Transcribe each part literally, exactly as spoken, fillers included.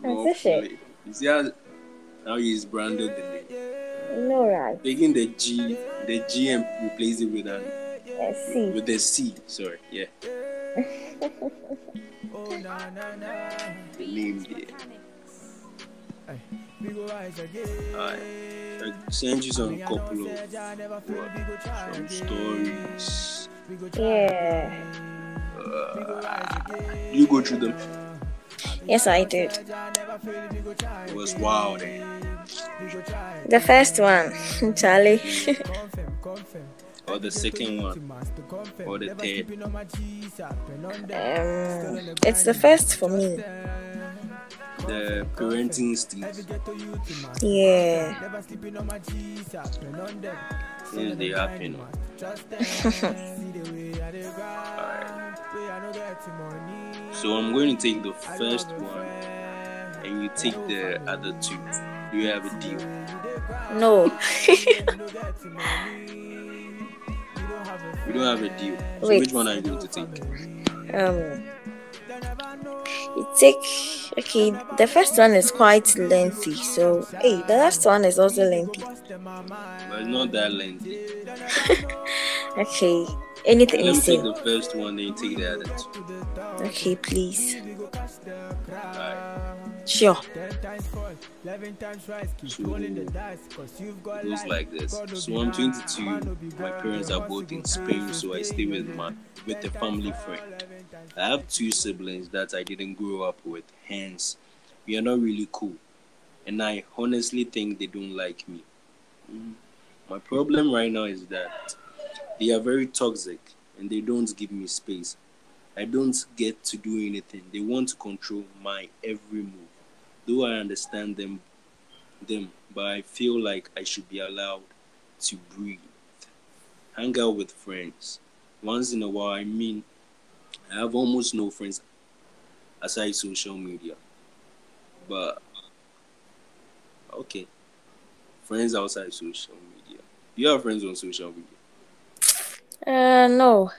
Transition. You see how, how he's branded the name. No, right. Taking the G, the G and replace it with an a C. With the C, sorry, yeah. The name there. Alright, I send you some couple of what, some stories. Yeah. Uh, you go through them. Yes, I did. It was wild. Eh? The first one, Charlie. Or the second one. Or the third. Um, it's the first for me. The parenting stage. Yeah. Things they happen. Alright. So I'm going to take the first one and you take the other two. Do you have a deal? No. We don't have a deal. So wait. Which one are you going to take? Um, you take... Okay, the first one is quite lengthy. So, hey, the last one is also lengthy. But it's not that lengthy. Okay. Anything you say. Let me take the first one, then you take the other two. Okay, please. Alright. Sure. So, it goes like this. So I'm twenty-two. My parents are both in Spain, so I stay with my with a family friend. I have two siblings that I didn't grow up with, hence we are not really cool. And I honestly think they don't like me. My problem right now is that they are very toxic and they don't give me space. I don't get to do anything. They want to control my every move. Though I understand them, them, but I feel like I should be allowed to breathe. Hang out with friends. Once in a while, I mean, I have almost no friends aside social media. But, okay. Friends outside social media. Do you have friends on social media? Uh, no.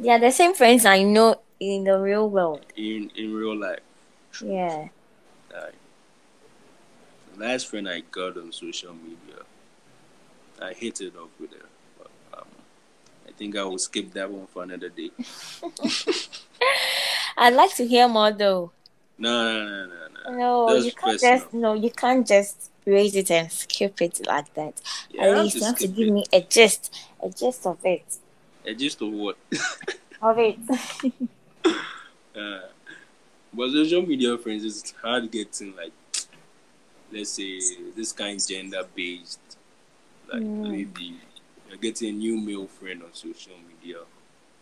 They are the same friends I know in the real world. In in real life. True. Yeah. Right. The last friend I got on social media, I hit it off with her. But, um, I think I will skip that one for another day. I'd like to hear more though. No, no, no, no, no. No, That's you can't personal. just. No, you can't just. Raise it and skip it like that. Yeah, At least you have to give it. me a gist, a gist of it. A gist of what? Of it. uh, but social media friends, it's hard getting like, let's say, this kind of gender-based. Like mm. maybe you're getting a new male friend on social media.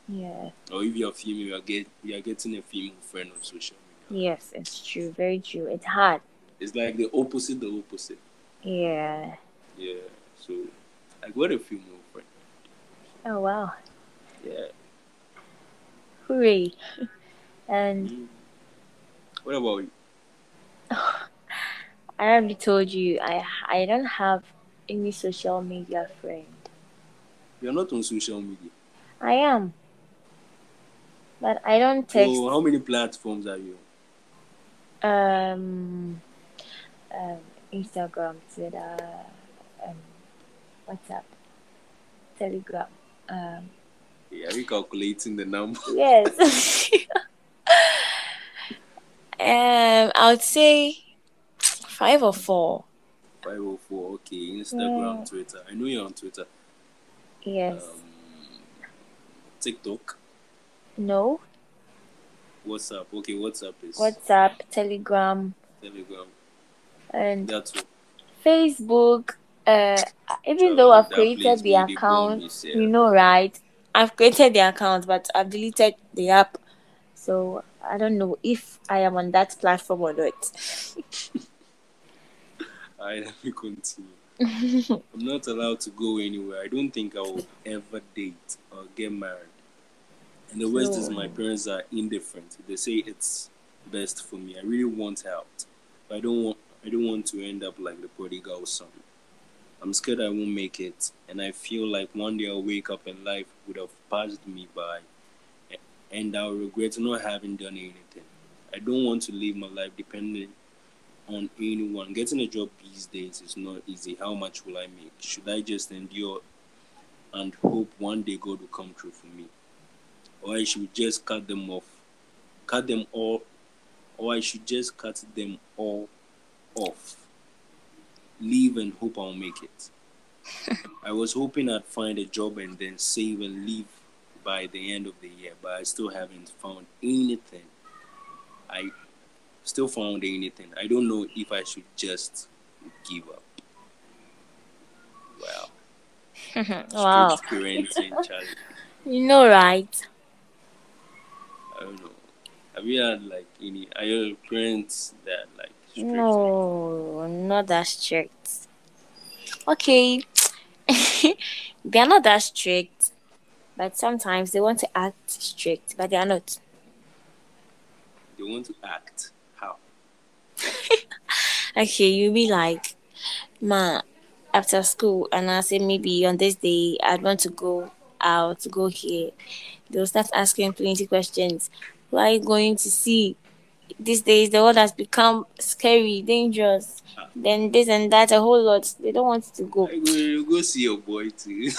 Yeah. Or if you're female, you're get you're getting a female friend on social media. Yes, it's true. Very true. It's hard. It's like the opposite, the opposite. Yeah. Yeah. So, I got a few more friends. Oh, wow. Yeah. Hooray. And... Mm. What about you? I already told you, I I don't have any social media friend. You're not on social media? I am. But I don't text... So, how many platforms are you on? Um... Um, Instagram, Twitter, um, WhatsApp, Telegram. Um, yeah, are you calculating the number? Yes. um, I would say five or four. Five or four, okay. Instagram, yeah. Twitter. I know you're on Twitter. Yes. Um, TikTok? No. WhatsApp, okay. WhatsApp is. WhatsApp, Telegram. Telegram. And That's Facebook, uh, even so though I've created the account, bonus, yeah. you know, right? I've created the account, but I've deleted the app. So I don't know if I am on that platform or not. All right, let me continue. I'm not allowed to go anywhere. I don't think I will ever date or get married. And the worst so, is my parents are indifferent. They say it's best for me. I really want out. But I don't want... I don't want to end up like the prodigal son. I'm scared I won't make it, and I feel like one day I'll wake up and life would have passed me by, and I'll regret not having done anything. I don't want to live my life depending on anyone. Getting a job these days is not easy. How much will I make? Should I just endure and hope one day God will come through for me? Or I should just cut them off. Cut them all. Or I should just cut them all off. Leave and hope I'll make it. I was hoping I'd find a job and then save and leave by the end of the year, but I still haven't found anything. I still found anything. I don't know if I should just give up. Wow. Wow. Parenting, Charlie. You know, right? I don't know. Have you had like any? Are your parents that like strict? No, not that strict. Okay, they are not that strict, but sometimes they want to act strict, but they are not. They want to act how? Okay, you be like, ma, after school, and I say maybe on this day I'd want to go out, to go here. They'll start asking plenty questions. Who are you going to see? These days the world has become scary, dangerous. Ah. Then this and that, a whole lot. They don't want to go. I go, you go see your boy too.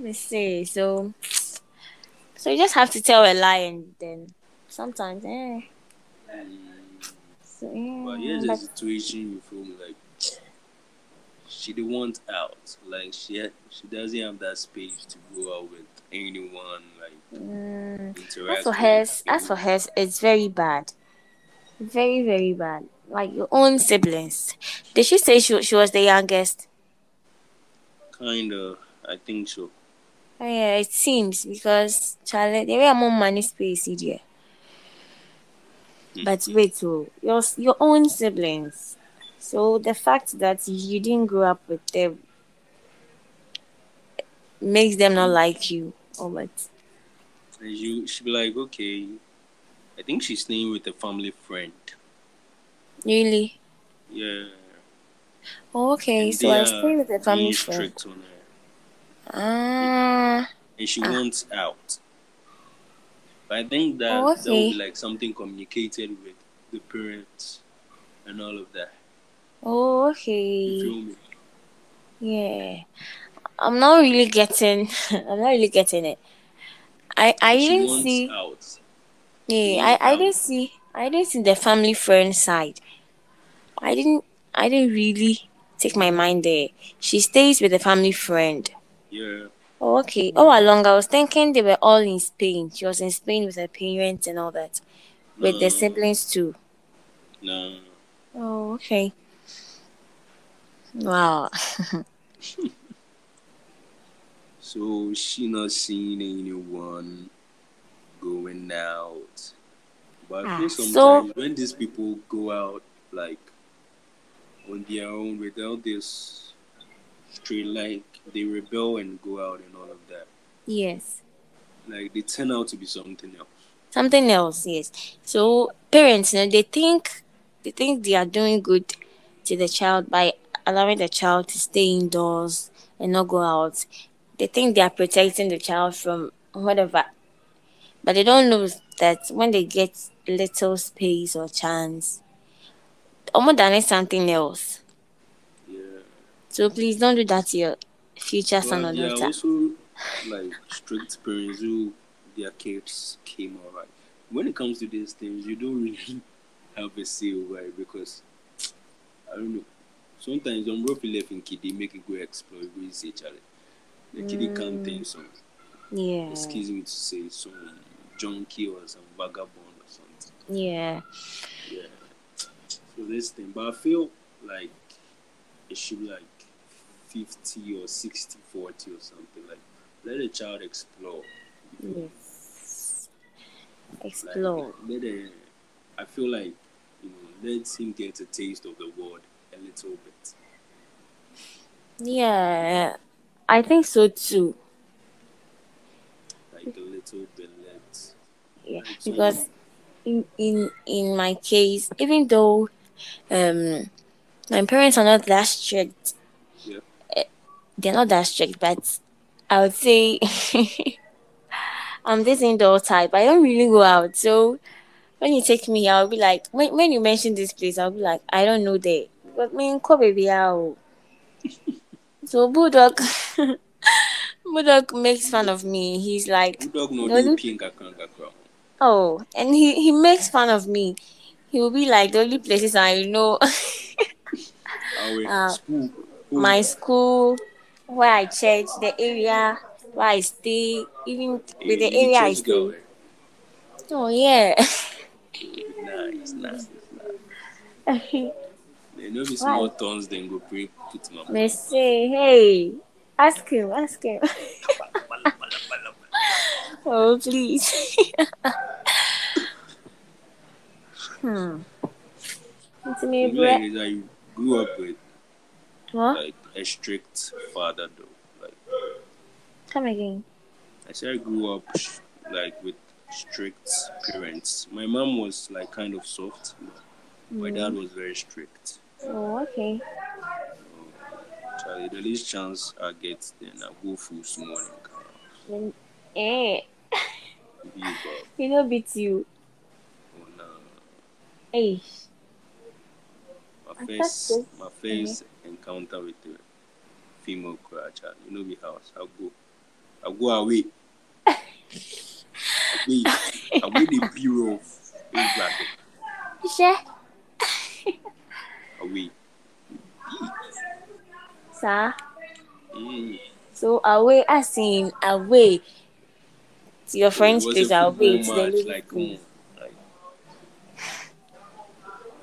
Let's see. So, so you just have to tell a lie, and then sometimes, eh. Um, so, yeah, but here's but... a situation you feel like she didn't want out. Like she, had, she doesn't have that space to go out with anyone. Like mm. interact. As for hers, as for hers, it's very bad, very very bad. Like your own siblings. Did she say she she was the youngest? Kind of, I think so. Oh, yeah, it seems because Charlie, they were more money space here. But wait, so your your own siblings. So the fact that you didn't grow up with them makes them not like you, or what? You should be like, okay, I think she's staying with a family friend. Really? Yeah. Oh, okay, and so I staying with a family friend. On her. Ah. And she ah. wants out. But I think that oh, okay. that would be like something communicated with the parents and all of that. Oh, okay. Yeah. I'm not really getting I'm not really getting it. I I she didn't see out. Yeah, I, I didn't see I didn't see the family friend side. I didn't I didn't really take my mind there. She stays with the family friend. Yeah. Oh, okay. All along I was thinking they were all in Spain. She was in Spain with her parents and all that. With no. the siblings too. No. Oh, okay. Wow. So she not seeing anyone going out, but I feel sometimes so, when these people go out like on their own without this straight, like they rebel and go out and all of that. Yes. Like they turn out to be something else. Something else, yes. So parents, you know, they think they think they are doing good to the child by allowing the child to stay indoors and not go out. They think they are protecting the child from whatever. But they don't know that when they get little space or chance, almost done something else. Yeah. So please don't do that to your future son or daughter. There are also like strict parents who their kids came all right. When it comes to these things, you don't really have a say over it because, I don't know, sometimes when rough left in kid, they make it go explore, go and say, Charlie. The kiddie can't think some, yeah. Excuse me to say, some junkie or some vagabond or something. Yeah. Yeah. So this thing, but I feel like it should be like fifty or sixty, forty or something. Like, let the child explore. You know? Yes. Explore. Like, let a, I feel like, you know, let him get a taste of the world a little bit. Yeah. I think so too. Like a little bit less. Yeah, because in in in my case, even though um my parents are not that strict, yeah. they're not that strict, but I would say I'm this indoor type. I don't really go out. So when you take me, I'll be like, when, when you mention this place, I'll be like, I don't know there. But me and Kobe be out. So Budok, Budok makes fun of me. He's like, Budok no do pink akran akran. Oh, and he, he makes fun of me. He will be like, the only places I know, uh, school. my school, where I church, the area where I stay, even hey, with the area I stay. Girl, eh? Oh yeah. Nice, nice, nice. They know these small tons, then go pray to my mom. Say, hey, ask him, ask him. Oh please. hmm. It's me, bro. Like, I grew up with what? Like a strict father, though. Like, come again. I said I grew up like with strict parents. My mom was like kind of soft. Mm. My dad was very strict. Oh, okay. So, the least chance I get, then I go full morning. Eh. You know, beat you. Oh, no. Hey. My first, my first mm-hmm. encounter with a female creature. You know, me house. I go, I go away. I wait. I wait the bureau. Sure. Away. Sir. Mm. So away, I seen away. To your friend's place, away. To the like, place. Like,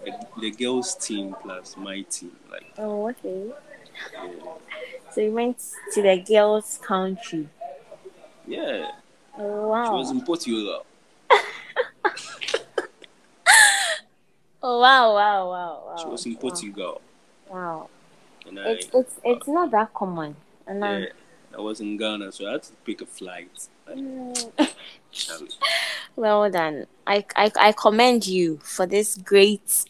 like the girls' team plus my team, like. Oh, okay. Yeah. So you went to the girls' country. Yeah. Oh wow. She was in Portugal. Oh wow, wow, wow, wow. She was in Portugal. Wow. And I, it's it's it's not that common. And yeah. I, I was in Ghana, so I had to pick a flight. Like, mm. Well done. I, I I commend you for this great,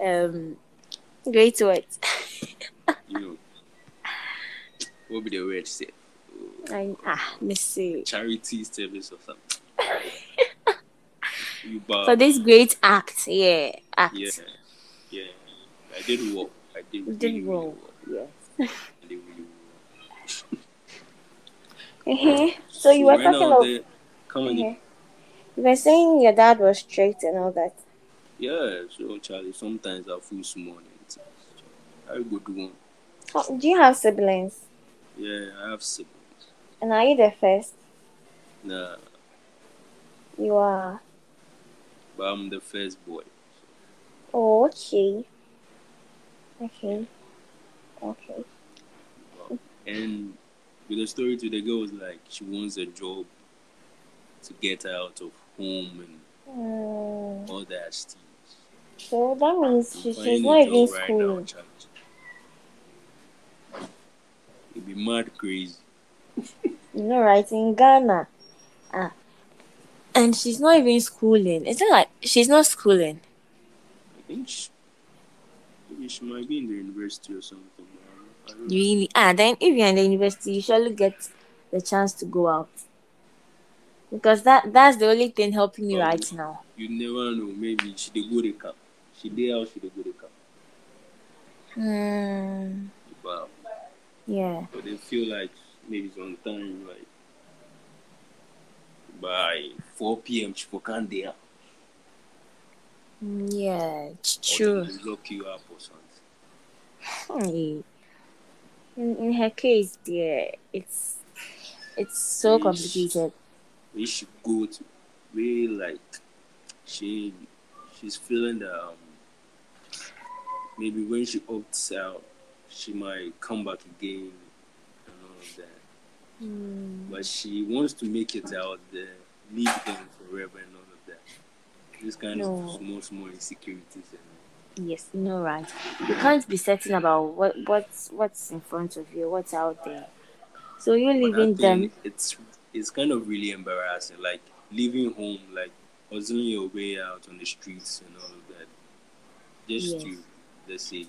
um, great word. You know, what would be the word say? I, ah, let's see. Charity service or something. You bar. For this great act, yeah, act. Yeah, yeah. I did work. I did. You did really work. Yes. Yeah. I did really work. Mm-hmm. So, so you were talking about the comedy. Mm-hmm. You were saying your dad was strict and all that. Yeah, so Charlie, sometimes I feel small. I would do one. Do you have siblings? Yeah, I have siblings. And are you the first? Nah. You are. But I'm the first boy. Oh, okay. Okay. Okay. Well, and with the story to the girl was like she wants a job to get her out of home and mm. all that stuff. So that means she, she's not even right school. It'd be mad crazy. You know, right in Ghana. Ah. And she's not even schooling. Is it like she's not schooling? I think she, maybe she might be in the university or something. Really? Ah, then if you're in the university, you surely get the chance to go out. Because that, that's the only thing helping you um, right now. You never know. Maybe she did go to camp. She did out, she did go to camp. Hmm. Wow. Yeah. But they feel like maybe sometime, like, by four p.m. she can't be out. Yeah, it's true. Or they lock you up or something. Hey. In, in her case, dear, it's it's so we complicated. Should, we should go to we like she she's feeling that um, maybe when she opts out, she might come back again and all of that. Mm. But she wants to make it out there, leave them forever and all of that. This kind no. of small small insecurities. And yes, you know, right. You can't be certain about what what's what's in front of you, what's out there. So you're leaving them. It's it's kind of really embarrassing, like leaving home, like hustling your way out on the streets and all of that, just yes. to let's say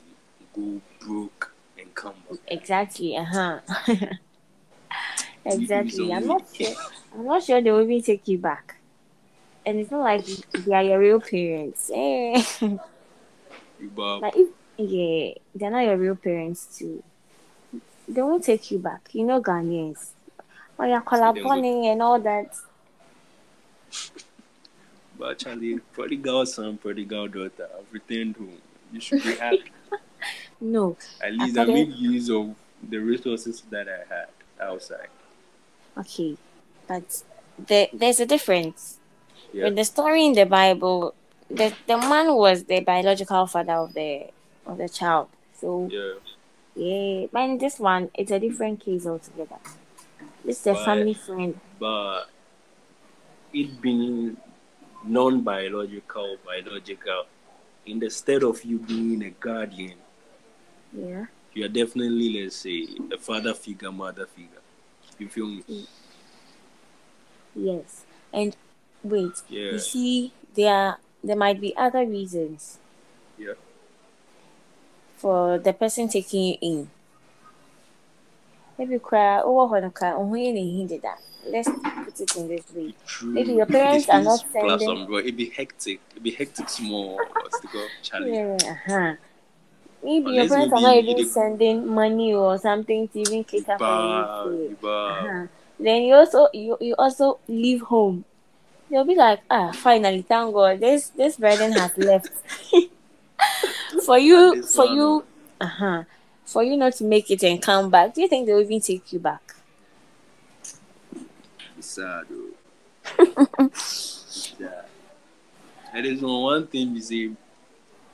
go broke and come back. Exactly. Uh huh. Exactly. I'm not sure. I'm not sure they will even take you back. And it's not like they are your real parents. Eh. Like if, yeah, they're not your real parents too. They won't take you back. You know Ghanaians. Oh, you're collaborating and all that. But actually, pretty girl son, pretty girl daughter, I've returned home. You should be happy. No. At least I made use of the resources that I had outside. Okay. But there, there's a difference. Yeah. With the story in the Bible, the the man was the biological father of the of the child. So yeah, yeah. But in this one, it's a different case altogether. This is a but, family friend. But it being non-biological, biological, instead of you being a guardian, yeah, you are definitely, let's say, a father figure, mother figure. You feel me? Yes, and wait, yeah. You see, there there might be other reasons. Yeah. For the person taking you in. Maybe cry over her cry or when he did that. Let's put it in this way. True. Maybe your parents this are not sending. It'd be hectic. It'd be hectic small. What's the go challenge? Yeah, uh-huh. Maybe your parents are not even sending money or something to even cater for you. Uh-huh. Then you also you, you also leave home. They'll be like, ah, finally, thank God, this this burden has left. for you, for one. you, uh huh, for you not to make it and come back. Do you think they'll even take you back? It's sad, though. It's sad. That is one thing you see.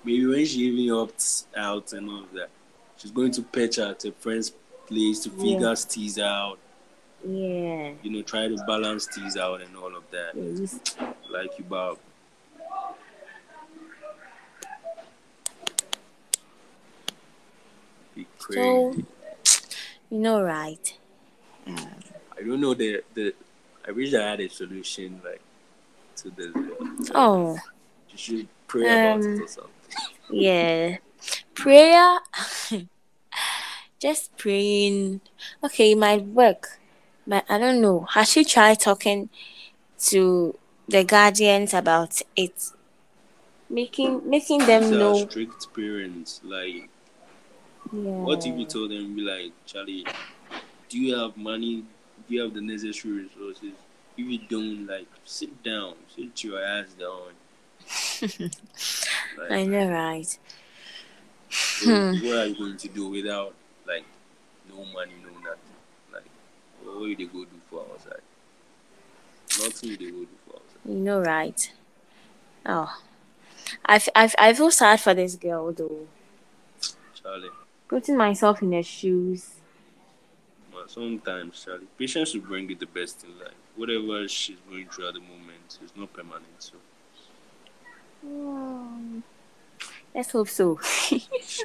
Maybe when she even opts out and all of that, she's going to fetch her to a friend's place to figure yeah. things out. Yeah. You know, try to balance things out and all of that. Yeah, like you, Bob. Be crazy. So, you know, right? Um, I don't know the the. I wish I had a solution like to this. Like, oh. You should pray um, about it or something. Yeah, prayer. Just praying. Okay, it might work. But I don't know. Has she tried talking to the guardians about it, making making them These know? Are strict parents, like, yeah. What if you told them, be like, Charlie, do you have money? Do you have the necessary resources? If you don't, like, sit down, sit your ass down. Like, I know, right? So hmm. What are you going to do without, like, no money, no nothing? What will they go do for outside? Nothing they go do for outside. You know, right? Oh, I, f- I, f- I feel sad for this girl, though. Charlie. Putting myself in her shoes. Well, sometimes, Charlie, patience will bring you the best in life. Whatever she's going through at the moment, it's not permanent, so. Um, let's hope so. she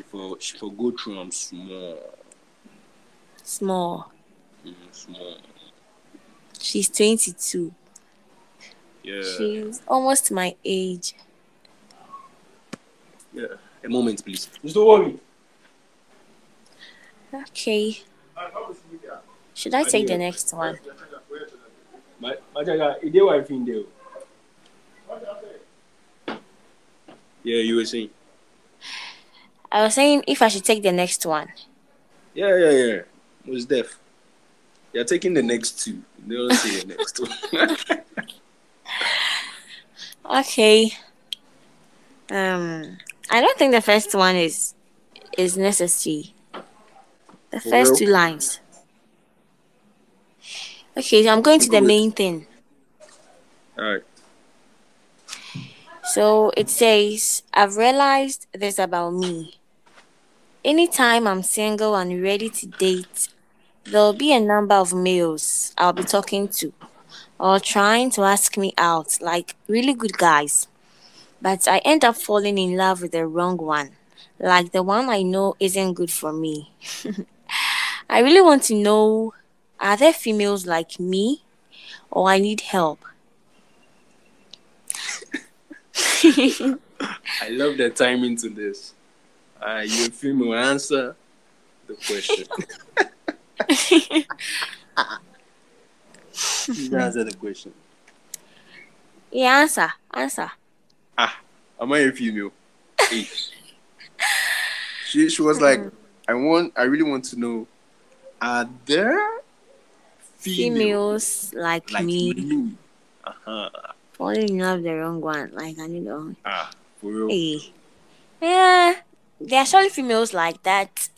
for she for go through I'm small. Small. Small. She's twenty-two. Yeah. She's almost my age. Yeah. A moment, please. Just don't worry. Okay. Should I take the next one? My Yeah, you were saying. I was saying if I should take the next one. Yeah, yeah, yeah. It was deaf. You're taking the next two. They don't say the next one. Okay. Um, I don't think the first one is is necessary. The For first real? two lines. Okay, so I'm going to the main thing. All right. So it says, I've realized this about me. Anytime I'm single and ready to date, there'll be a number of males I'll be talking to or trying to ask me out, like really good guys. But I end up falling in love with the wrong one, like the one I know isn't good for me. I really want to know, are there females like me or I need help? I love the timing to this. Uh, your female answer the question. uh, Please answer the question. Yeah, answer. Answer. Ah, am I a female? Hey. She she was like, I want I really want to know, are there females, females like, like me? me? Uh-huh. Falling in love the wrong one. Like I need the wrong. Ah, for real. Hey. Yeah. There are surely females like that.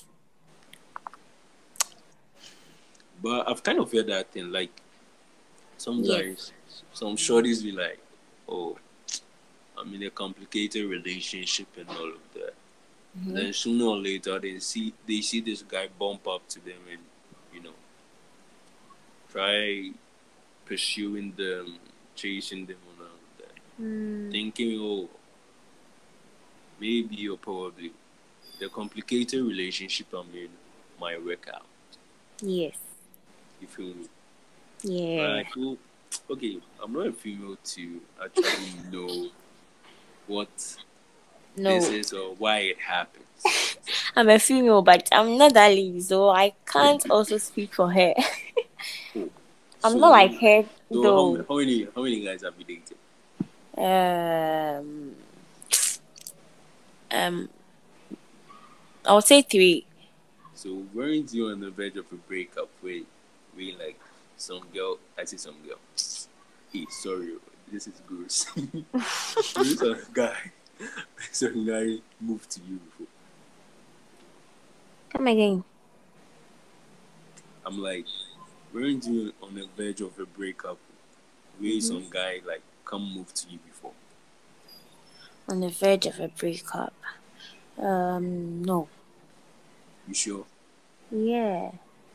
But I've kind of heard that thing, like some yeah. guys, some shorties be like, oh, I'm in a complicated relationship and all of that. Mm-hmm. Then sooner or later they see they see this guy bump up to them and, you know, try pursuing them, chasing them and all of that. Mm. Thinking, oh, maybe or probably the complicated relationship I'm in might work out. Yes. You feel me? Yeah. I feel, okay, I'm not a female to actually know what no. this is or why it happens. I'm a female, but I'm not that lady, so I can't also speak for her. Oh. I'm so, not like her, so though. How, how, many, how many guys have you dated? Um, um, I would say three. So weren't you on the verge of a breakup where, where like some girl, I see some girl, hey, sorry, this is gross. This a guy, some guy moved to you before. Come again. I'm like, weren't you on the verge of a breakup where mm-hmm. some guy like come move to you before? On the verge of a breakup? Um, no. You sure? Yeah.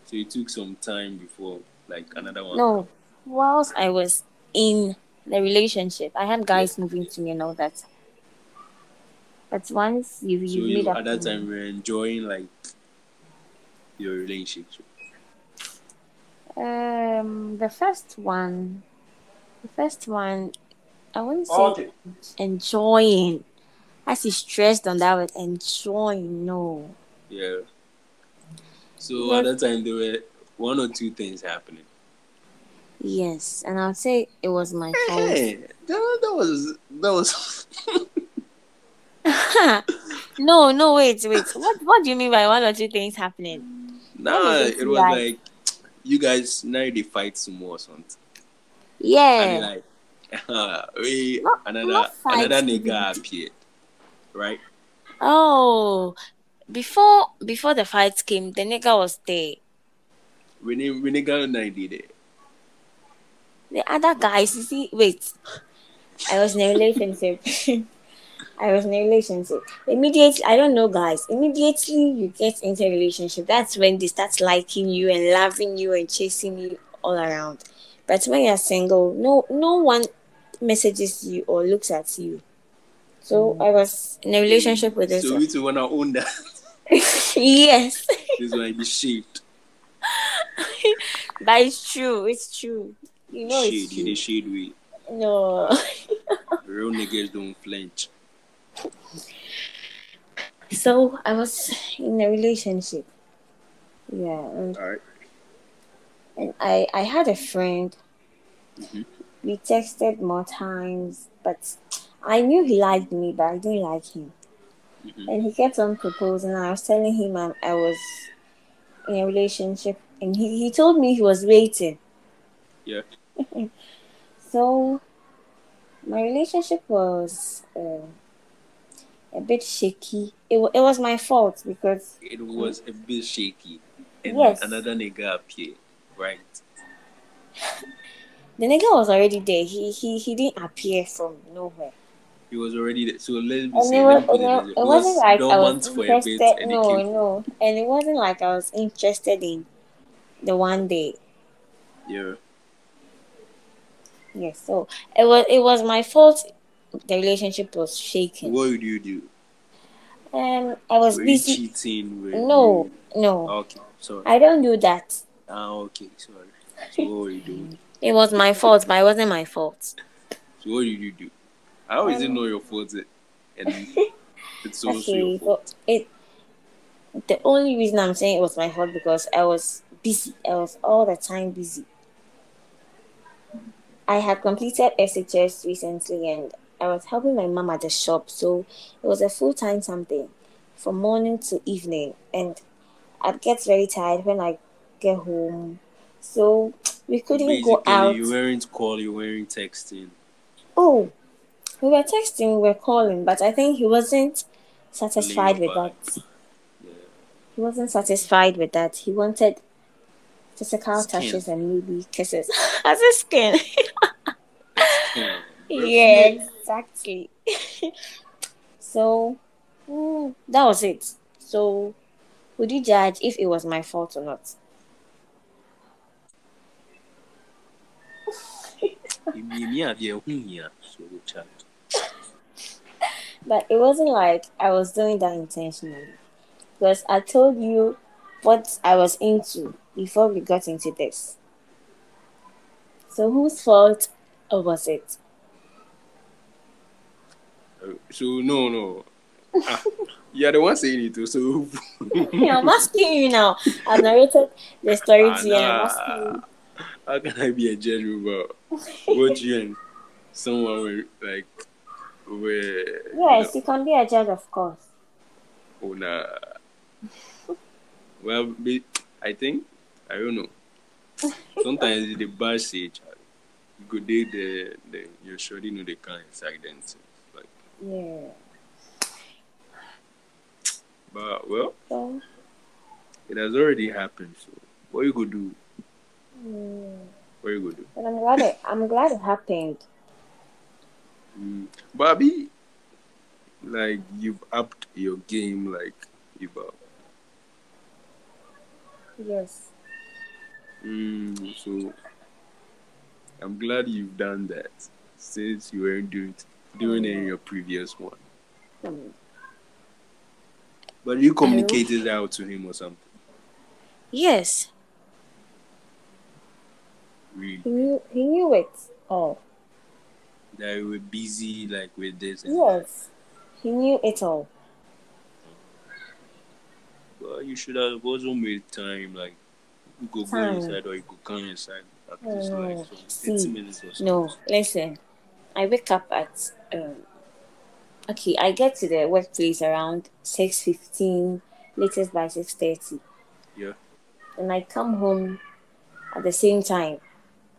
So it took some time before, like, another one? No. Whilst I was in the relationship, I had guys yeah. moving to me and all that. But once you, you so made you, up... at that time, you were enjoying, like, your relationship? Um, the first one... The first one, I wouldn't say okay. enjoying. As he stressed on that word, enjoying, no. Yeah. So yes. at that time, there were one or two things happening. Yes, and I'll say it was my fault. Hey, that, that was that was. no, no, wait, wait. What what do you mean by one or two things happening? Nah, it was like, like you guys now they fight some more or something. Yeah. And like, we not, another not another nigga appeared, right? Oh. Before before the fight came, the nigga was there. When he, when nigga and I did it. The other guys, you see, wait. I was in a relationship. I was in a relationship. Immediately, I don't know, guys. Immediately, you get into a relationship. That's when they start liking you and loving you and chasing you all around. But when you're single, no no one messages you or looks at you. So I was in a relationship with this. So we two want to own that. Yes. This is why it be shaped. But it's true. It's true. You know shade, it's true. In a shade way. No. Real niggas don't flinch. So I was in a relationship. Yeah. And, all right. And I, I had a friend. Mm-hmm. We texted more times, but... I knew he liked me, but I didn't like him. Mm-hmm. And he kept on proposing. I was telling him I, I was in a relationship. And he, he told me he was waiting. Yeah. So, my relationship was uh, a bit shaky. It, it was my fault because... It was a bit shaky. And yes. another nigga appeared, right? The nigga was already there. He, he, he didn't appear from nowhere. He was already there. So let me say, it, was, it, was, it wasn't like I was interested. No, no, and it wasn't like I was interested in the one day. Yeah. Yes. So it was it was my fault. The relationship was shaken. What did you do? Um, I was Were busy. You cheating with no, you? no. Okay, sorry. I don't do that. Ah, okay, sorry. So what were you doing? It was my fault, but it wasn't my fault. So what did you do? I always um, didn't know your fault, and it's also okay, your fault. It, the only reason I'm saying it was my fault because I was busy. I was all the time busy. I had completed S H S recently and I was helping my mom at the shop, so it was a full-time something from morning to evening, and I'd get very tired when I get home, so we couldn't Basically, go out. You weren't calling, you weren't texting. Oh, we were texting, we were calling, but I think he wasn't satisfied Leave with back. that. Yeah. He wasn't satisfied with that. He wanted physical skin. touches and maybe kisses as a skin. skin. Yeah, exactly. So mm, that was it. So would you judge if it was my fault or not? But it wasn't like I was doing that intentionally, because I told you what I was into before we got into this. So whose fault or was it? Uh, so no, no. Ah, you're the one saying it too, so... Yeah, I'm asking you now. I've narrated the story ah, to you nah. and I'm asking you. How can I be a judge about what you and someone were like... Were, yes, you, know. you can be a judge, of course. Oh, nah. Well, be, I think, I don't know. Sometimes they bash each other. You could date the, the, you're sure they know they can't exact themselves. Like, yeah. But, well, so, it has already happened. So, what you could do? Mm. What you could do? But I'm glad it, I'm glad it happened. Mm. Bobby, like, you've upped your game, like, you've upped. Yes. Mm, so, I'm glad you've done that since you weren't doing it, doing it in your previous one. Mm. But you communicated that out to him or something? Yes. Really? He knew, he knew it all. That you were busy, like, with this and Yes. that. He knew it all. Well, you should have also made time, like, you could time. go inside or you could come inside after uh, this, like, so see, eighty minutes or something. No, listen, I wake up at, um, okay, I get to the workplace around six fifteen, latest by six thirty. Yeah. And I come home at the same time,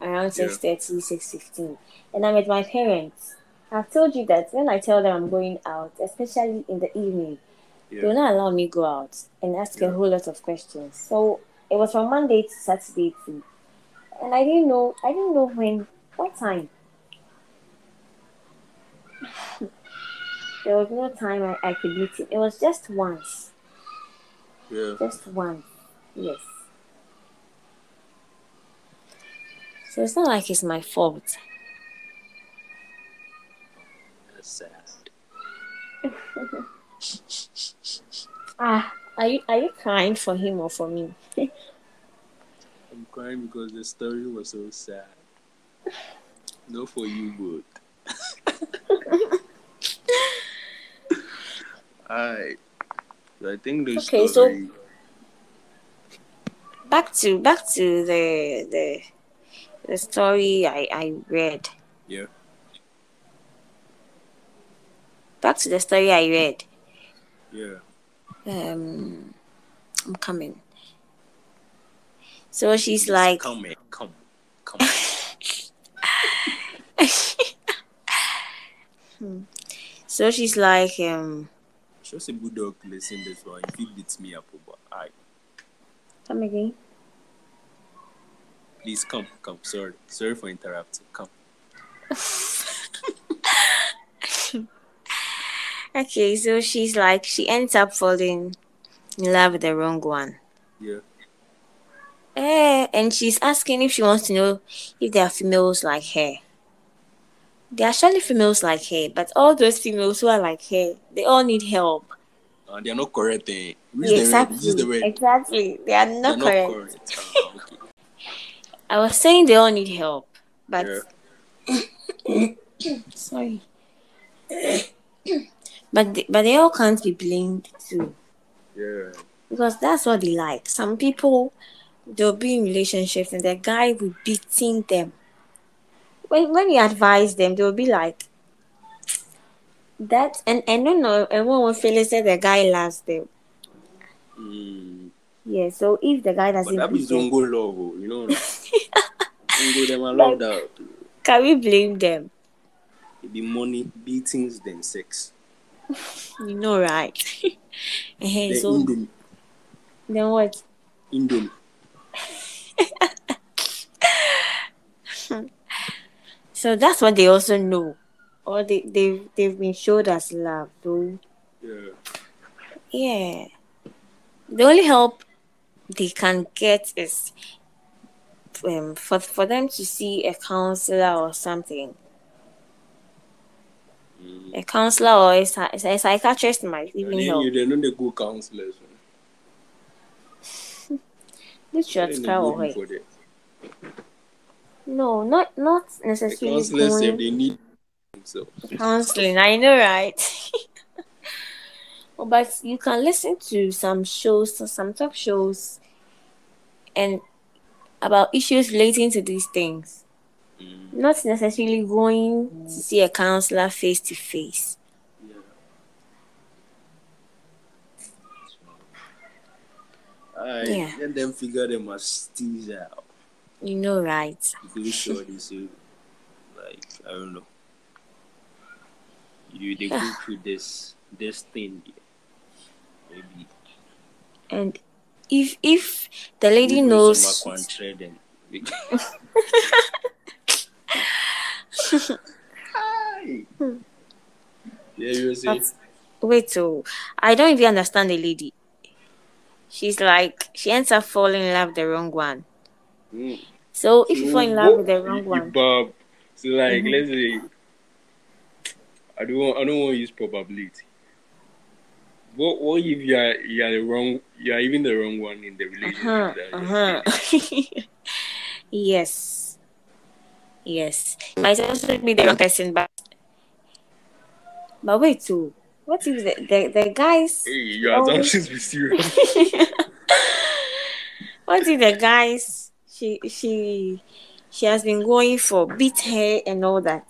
around six thirty, yeah. six fifteen. And I'm with my parents. I've told you that when I tell them I'm going out, especially in the evening, yeah. they will not allow me go out and ask yeah. a whole lot of questions. So it was from Monday to Saturday too, and I didn't know. I didn't know when, what time. There was no time I, I could meet him. It was just once. Yeah. Just once. Yes. So it's not like it's my fault. That's sad. Ah, are you are you crying for him or for me? I'm crying because the story was so sad. Not for you, but alright. So I think the okay, story. So back to back to the the the story I, I read. Yeah. Back to the story I read. Yeah. Um, I'm coming. So she's Just like, come, in, come, come. hmm. So she's like, um, just a good dog. Listen, this one. If he beats me up, but I come again. Please come, come. Sorry, sorry for interrupting. Come. Okay, so she's like, she ends up falling in love with the wrong one. Yeah. Eh, and she's asking if she wants to know if there are females like her. There are surely females like her, but all those females who are like her, they all need help. Uh, they are not correct. Eh? Yeah, exactly. The way? Exactly. They are not correct. Not correct. Oh, okay. I was saying they all need help, but... Yeah. Sorry. But they, but they all can't be blamed too. Yeah. Because that's what they like. Some people, they'll be in relationships and the guy will be beating them. when when you advise them, they'll be like that. And I don't know, everyone will feel it, say the guy loves them. Mm. Yeah, so if the guy doesn't, but that is Zongo love, you know. Zongo them are like, love that. Can we blame them? It be money, beatings, than sex. You know, right? Hey, then so Indomie. Then what? Indomie. So that's what they also know, or they they they've been showed as love, though. Yeah. Yeah. The only help they can get is um, for for them to see a counselor or something. Mm. A counselor or a, a psychiatrist might even help. You, they know they go counselors. This should cry away. No, not not necessarily. The counselors if they need counseling. I know, right? But you can listen to some shows, some talk shows, and about issues relating to these things. Mm. Not necessarily going mm. to see a counselor face to face. I yeah. Let them figure them as things out. You know, right? They sure they say, like, I don't know. You they go through this this thing, maybe. And if if the lady maybe knows, yeah, you say. Wait, so I don't even understand the lady. She's like, she ends up falling in love with the wrong one. Mm. So if so you fall in love with the wrong one, Bob, so like mm-hmm. let's say, I don't, I don't want to use probability. What, what if you are, you are the wrong, you are even the wrong one in the relationship? Uh-huh, that uh-huh. yes, yes. You might also be the wrong person, but but wait too. What if the, the, the guys... Hey, your assumptions be serious. What if the guys... She she she has been going for beat hair and all that.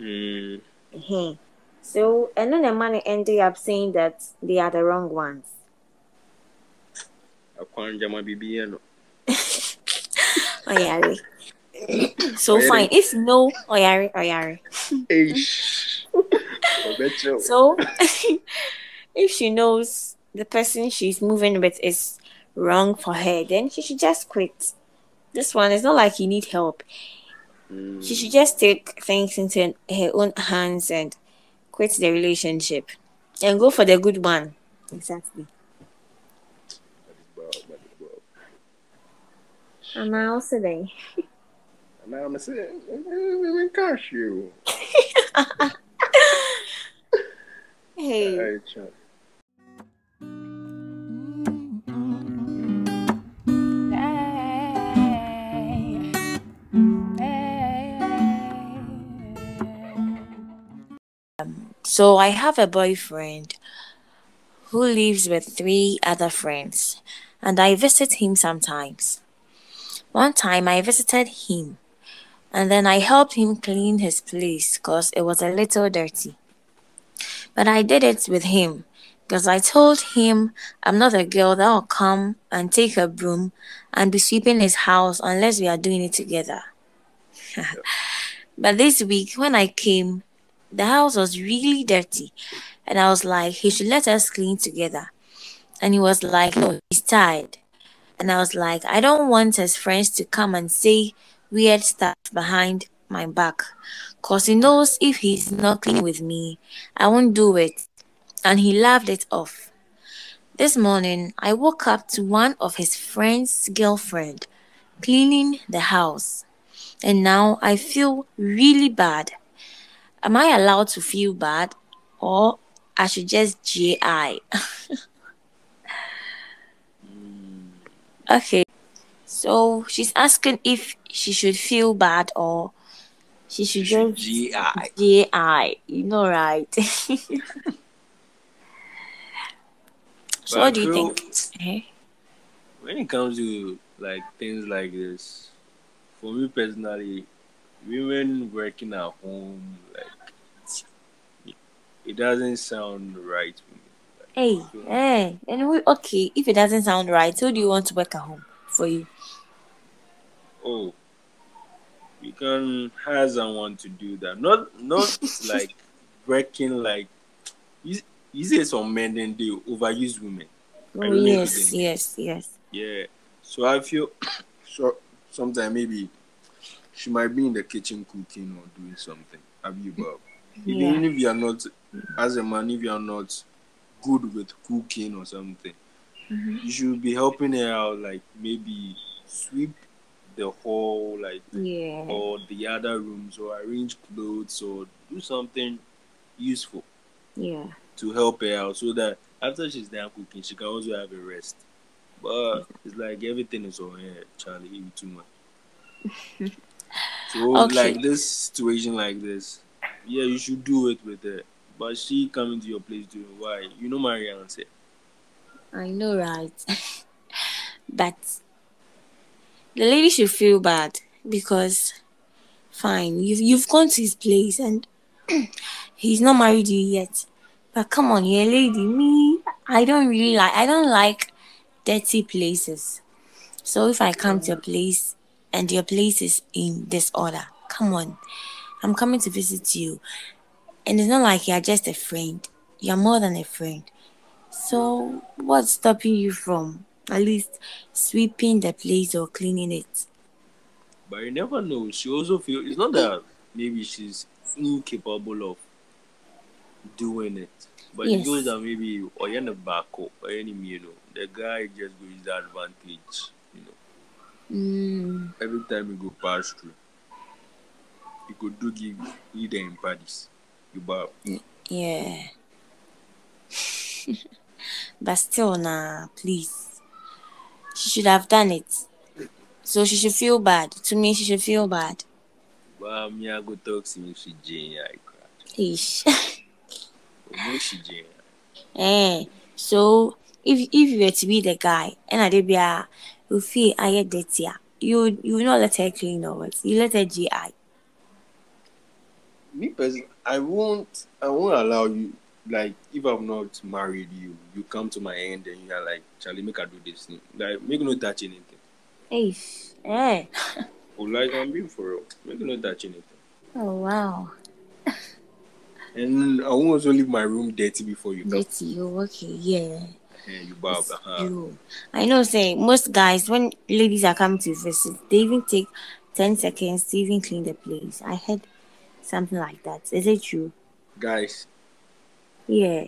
Mm. Mm-hmm. So, and then the man ended up saying that they are the wrong ones. Oyari. So, oyari. Fine. If no, oyari, oyari. Hey. So, if she knows the person she's moving with is wrong for her, then she should just quit. This one, it's not like you need help. Mm. She should just take things into her own hands and quit the relationship and go for the good one. Exactly. I'm out today. I'm out today. We encourage you. Hey. Right, hey. Um, so I have a boyfriend who lives with three other friends, and I visit him sometimes. One time I visited him, and then I helped him clean his place because it was a little dirty. But I did it with him because I told him I'm not a girl that will come and take a broom and be sweeping his house unless we are doing it together. Yeah. But this week when I came, the house was really dirty. And I was like, he should let us clean together. And he was like, no, he's tired. And I was like, I don't want his friends to come and say weird stuff behind my back. Because he knows if he's not clean with me, I won't do it. And he laughed it off. This morning, I woke up to one of his friend's girlfriend cleaning the house. And now I feel really bad. Am I allowed to feel bad? Or I should just J I? Okay. So she's asking if she should feel bad or she should just G I. G I, you know, right? So, but what do you girl, think? When it comes to like things like this, for me personally, women working at home, like it's, it doesn't sound right to me. Like, hey, so, hey, anyway, okay. If it doesn't sound right, who do you want to work at home for you? Oh, you can hire someone to do that. Not, not like working like you. You see some men then they overuse women. Oh yes, yes, yes. Yeah. So I feel so sometimes maybe she might be in the kitchen cooking or doing something. Have you, Bob? Yeah. Even if you are not, as a man, if you are not good with cooking or something, mm-hmm. you should be helping her out, like maybe sweep the hall, like yeah. or the other rooms, or arrange clothes, or do something useful. Yeah. To help her out so that after she's done cooking, she can also have a rest. But it's like everything is on her, Charlie, even too much. So, okay. like this situation, like this, yeah, you should do it with her. But she coming to your place doing why? You know, Marianne said, I know, right? But the lady should feel bad because, fine, you've, you've gone to his place and he's not married you yet. But come on here, lady, me, I don't really like, I don't like dirty places. So if I come to your place and your place is in disorder, come on, I'm coming to visit you. And it's not like you're just a friend. You're more than a friend. So what's stopping you from at least sweeping the place or cleaning it? But you never know. She also feels, it's not that maybe she's incapable of doing it, but yes. It goes that maybe or you're in the back or any you know the guy just goes the advantage, you know. Mm. Every time you go pass through, you could do give either in parties, you bow. Yeah, but still, nah, please. She should have done it, so she should feel bad. To me, she should feel bad. But me, I go talk to me she Jane, I crack. Eh, so if if you were to be the guy and I did be a feel I get dirty, you you not let her clean or what? You let her G I. Me personally, I won't I won't allow you, like if I'm not married you, you come to my end and you are like, Charlie, make her do this thing. Like make no touch anything. Eh. Eh. Oh, like I'm being for real. Make no touch anything. Oh wow. And I won't also leave my room dirty before you go. Dirty, oh, okay, yeah. Yeah, you bob. Uh-huh. I know, say, most guys, when ladies are coming to visit, they even take ten seconds to even clean the place. I heard something like that. Is it true? Guys. Yeah.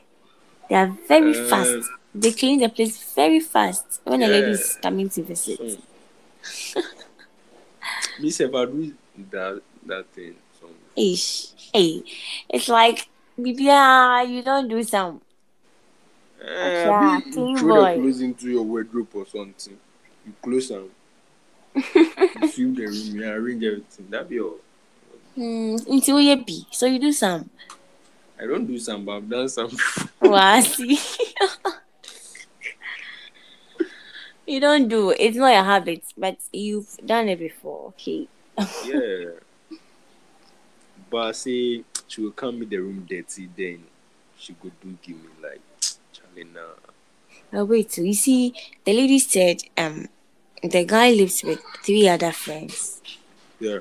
They are very uh, fast. They clean the place very fast when yeah. a lady is coming to visit. Miss Evadu, that, that thing. Ish. Hey, it's like, yeah, you don't do some. Yeah, you throw the clothes into your wardrobe or something. You close them. You sweep the room, you arrange everything. That'd be all. Mm, until you be. So you do some. I don't do some, but I've done some. Wow, see. You don't do it. It's not your habit, but you've done it before. Okay. Yeah. But say she will come in the room dirty, then she could do give me like Charlie now. Nah. Oh wait, so you see, the lady said um the guy lives with three other friends. Yeah.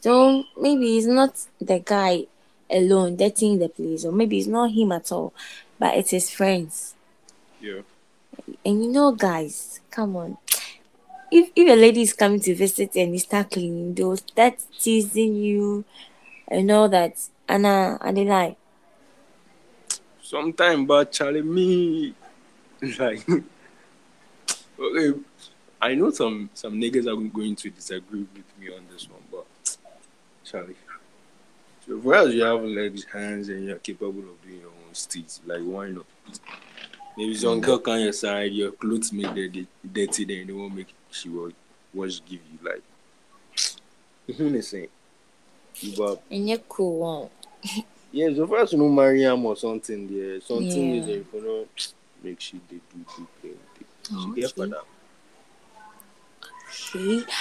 So maybe it's not the guy alone dirtying the place, or maybe it's not him at all, but it's his friends. Yeah. And you know, guys, come on. If if a lady is coming to visit and you start cleaning, they'll start teasing you. I know that, and uh, I did lie. Sometimes, but Charlie, me, like, okay, I know some, some niggas are going to disagree with me on this one, but Charlie, so for us, you have like hands and you're capable of doing your own steeds. Like, why not? Maybe some girl on your side, your clothes make them dirty, then they won't make she will wash give you like. You know saying? But, and you're cool. Yeah, so far as you know Mariam or something there, yeah, something yeah. is you know make sure they do good things. She there for that.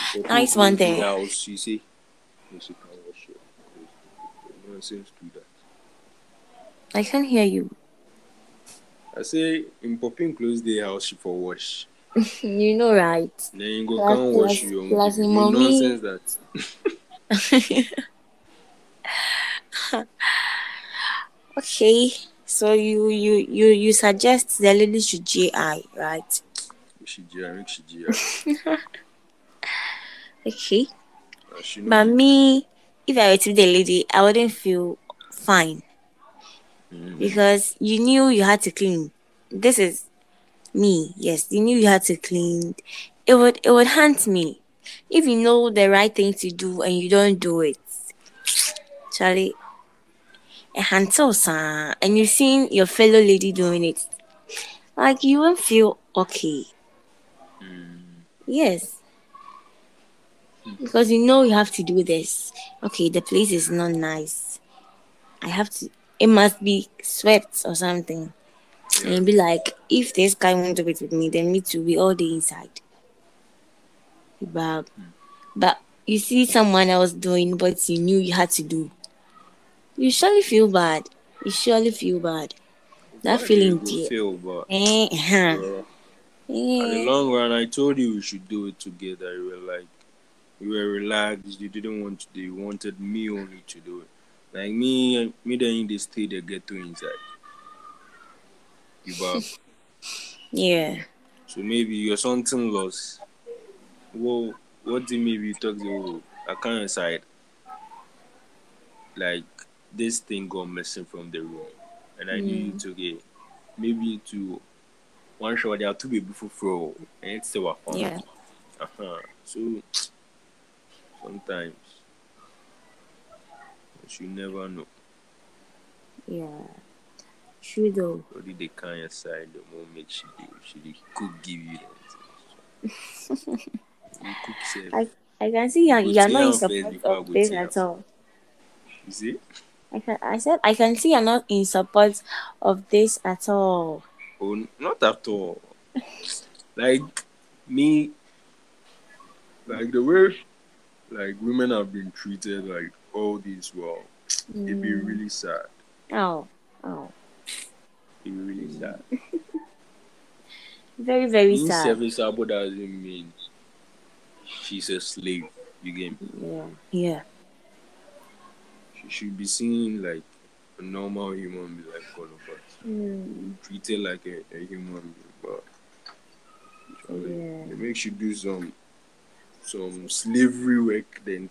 Okay. Nice one there. House, you see? You see how nonsense do that? I can't hear you. I say, in popping clothes, they house you for wash. You know, right? Then you go come wash your nonsense that. Okay, so you you you you suggest the lady should G I, right? She G I, make she G I. Okay, but me, if I were to be the lady, I wouldn't feel fine. Mm. Because you knew you had to clean. This is me. Yes, you knew you had to clean. It would it would haunt me. If you know the right thing to do and you don't do it, Charlie. And you've seen your fellow lady doing it, like you won't feel okay. Mm. Yes, because you know you have to do this. Okay, the place is not nice. I have to. It must be swept or something. Yeah. And be like, if this guy won't do it with me, then me too. We all day inside. But, mm. but you see someone else doing what you knew you had to do. You surely feel bad. You surely feel bad. That why feeling deep. Eh, huh. In the long run, I told you we should do it together. You were like, you were relaxed. You didn't want to do it. You wanted me only to do it. Like me, me then they stay the ghetto inside. You bab. Yeah. So maybe you're something lost. Well, what did maybe you talk to? I can't decide. Like. This thing got missing from the room, and I mm. knew it okay. Maybe to one shot there are two baby for throw, and it's still a fun. Yeah. Uh huh. So sometimes you never know. Yeah. True though. Only the kind of side the more make she do. She could give you that. So, you could say. I I can see you you're not in support of this at all. Is it? I can, I said I can see you're not in support of this at all. Oh, not at all. Like me, like the way like women have been treated like all this while, mm. it'd be really sad. Oh, oh, it'd be really sad. Very, very being sad. Serviceable doesn't mean she's a slave. You get me? Yeah. Yeah. You should be seen like a normal human being, like all of us. Mm. Treated like a, a human being, but yeah. It makes you do some some slavery work then.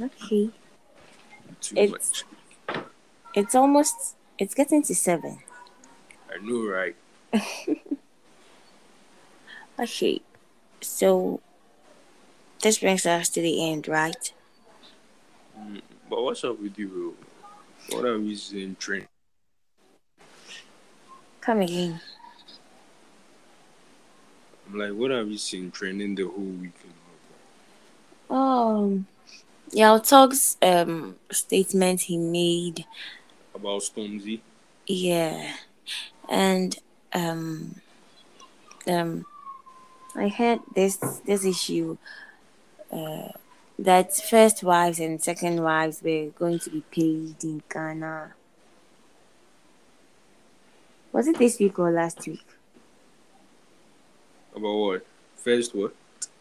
Okay. Too it's, much. It's almost it's getting to seven. I know, right? Okay. So this brings us to the end, right? Mm, but what's up with you, bro? What are we saying, Trent? Come again. I'm like, what are we saying, training the whole weekend? Um, yeah, Tog's um statement he made about Stormzy. Yeah, and um, um. I heard this this issue uh, that first wives and second wives were going to be paid in Ghana. Was it this week or last week? About what? First what?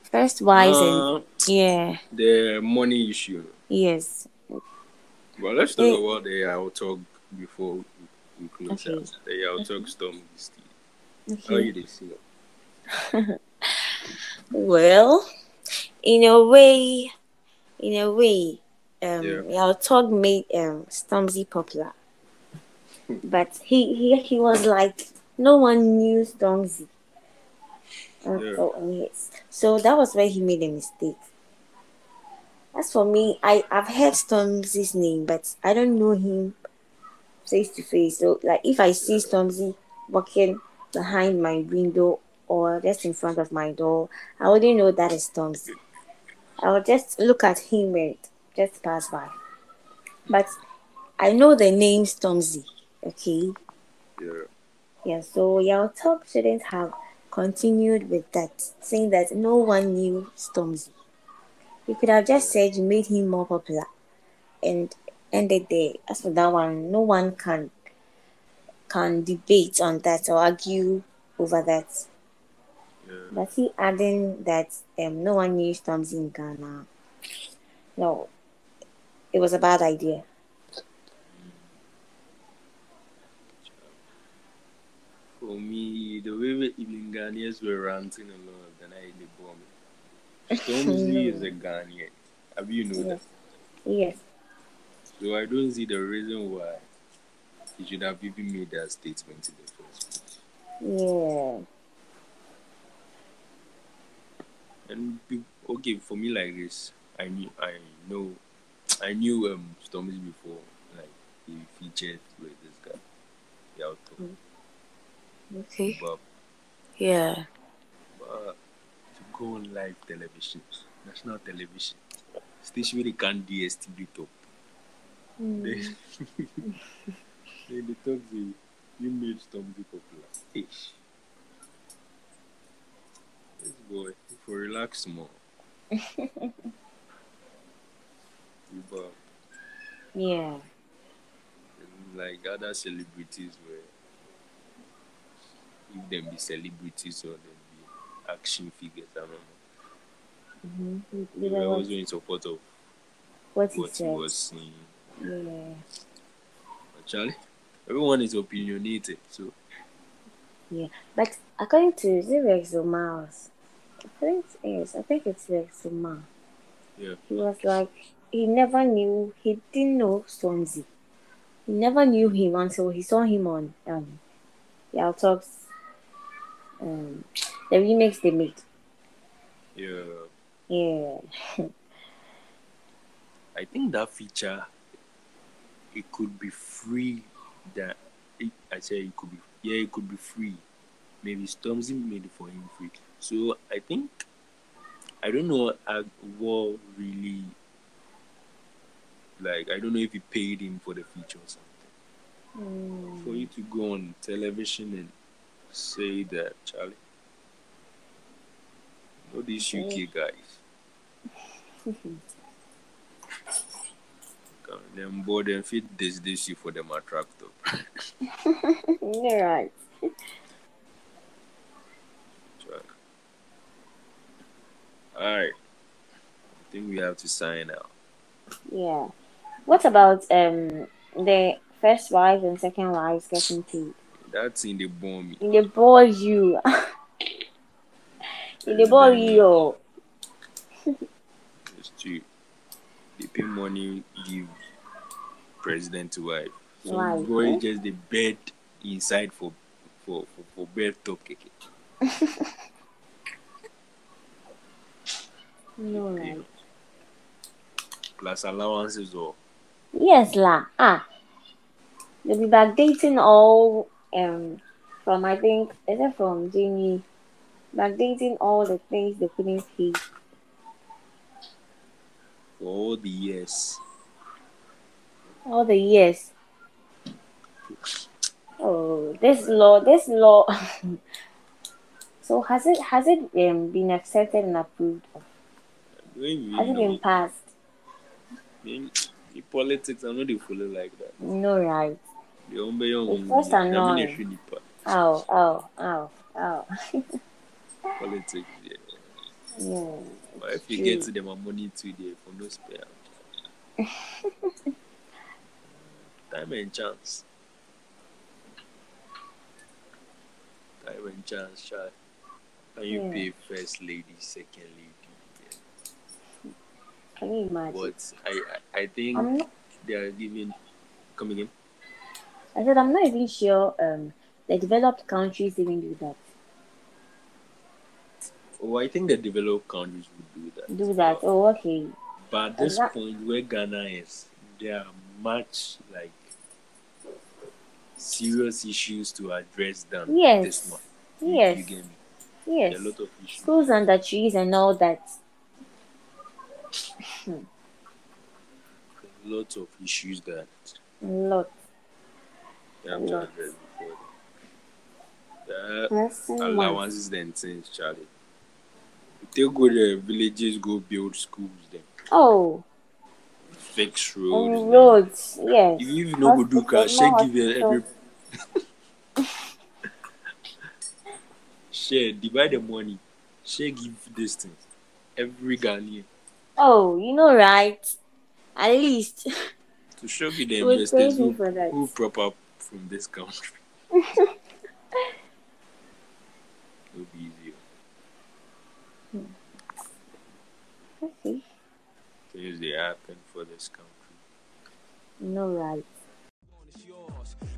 First wives uh, and yeah. The money issue. Yes. Well, let's talk it, about the I'll talk before we close okay. out. The I'll talk storm this thing. How you did see that? Well, in a way, in a way, um, yeah. Our talk made um Stormzy popular, but he, he he was like no one knew Stormzy, um, yeah. oh, yes. So that was where he made a mistake. As for me, I I've heard Stormzy's name, but I don't know him face to face. So like if I see Stormzy walking behind my window or just in front of my door, I wouldn't know that is Stormzy. I would just look at him and just pass by. But I know the name Stormzy, okay? Yeah. Yeah, so your talk shouldn't have continued with that, saying that no one knew Stormzy. You could have just said you made him more popular and ended there. As for that one, no one can can debate on that or argue over that. Yeah. But he adding that um, no one knew Stormzy in Ghana. No, it was a bad idea. For me, the way even Ghanaians were ranting a lot, then I really bore me. Stormzy is a Ghanaian. Have you known yes. that? Yes. So I don't see the reason why he should have even made that statement in the first place. Yeah. And okay, for me like this, I knew, I know, I knew um Stormzy before. Like he featured with this guy, Yao Tong. Mm-hmm. Okay. But, yeah. But to go on live television, national television, station really can't D S T V talk. Mm. They, they, they talk the you made Stormzy popular. Ish. This boy, if we relax more. But, yeah. And like other celebrities were. If them be celebrities or them be action figures, I don't know. Mm-hmm. They were also in support of what, what he was saying. Yeah. But Charlie, everyone is opinionated, so. Yeah, but according to is it Rex Omar's, I think it's I think it's Rex Omar. Yeah. He was like he never knew he didn't know Stormzy. He never knew him until he saw him on um, Yao Tong's. Um, the remix they made. Yeah. Yeah. I think that feature, it could be free. That it, I say it could be yeah, it could be free. Maybe Stormzy made it for him free. So I think I don't know. I what really like I don't know if he paid him for the feature or something. Mm. For you to go on television and. Say that, Charlie. Not these U K guys. Them board and fit this this you for them attract up. You're right. Alright. I think we have to sign out. Yeah. What about um the first wives and second wives getting paid? That's in the bomb. In the ball, you. in the ball, you. It's true. They pay money, give president to wife. So, wife, boy, eh? Just the bed inside for for for, for bed top cake. No, okay. Right. Plus allowances or. Yes, la. Ah. They'll be backdating all. Um, from I think is it from Jamie, backdating all the things they couldn't see for all the years. All the years. Oh, this law, this law. So has it has it um, been accepted and approved? Really has it been it. passed? In, in politics, I know they follow like that. No right. It's just annoying. Ow, ow, ow, ow. Politics, yeah. Yeah. But if you true. Get to them, I'm money to there for no spare. Time and chance. Time and chance, child. Can you yeah. pay first lady, second lady? Yeah. Can you imagine? But I, I, I think um, they are giving. Come again. I said, I'm not even sure um, the developed countries even do that. Oh, I think the developed countries would do that. Do that, well. Oh, okay. But at this that... point where Ghana is, there are much, like, serious issues to address than yes. this one. Yes, you, you get me? Yes. There are a lot of issues. Schools under trees and all that. Lots of issues that... Lots. Yeah, I've done that before. allowances and things, Charlie. They go to uh, villages, go build schools then. Oh. Fix roads. Um, roads, then. Yes. If you no go do car, share give you every. Share divide the money. Share give this thing. Every Ghanaian. Oh, you know right. At least. To show you the investors who, who prop up from this country. It'll be easier. Hmm. Okay. Things they happen for this country. No right.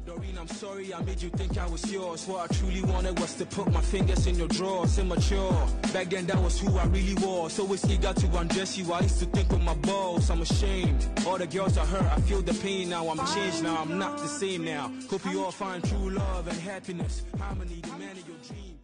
Doreen, I'm sorry I made you think I was yours. What I truly wanted was to put my fingers in your drawers. Immature. Back then that was who I really was. Always eager to undress you. I used to think with my balls. I'm ashamed. All the girls are hurt. I feel the pain now. I'm changed now. I'm not the same now. Hope you all find true love and happiness. Harmony, the man of your dreams.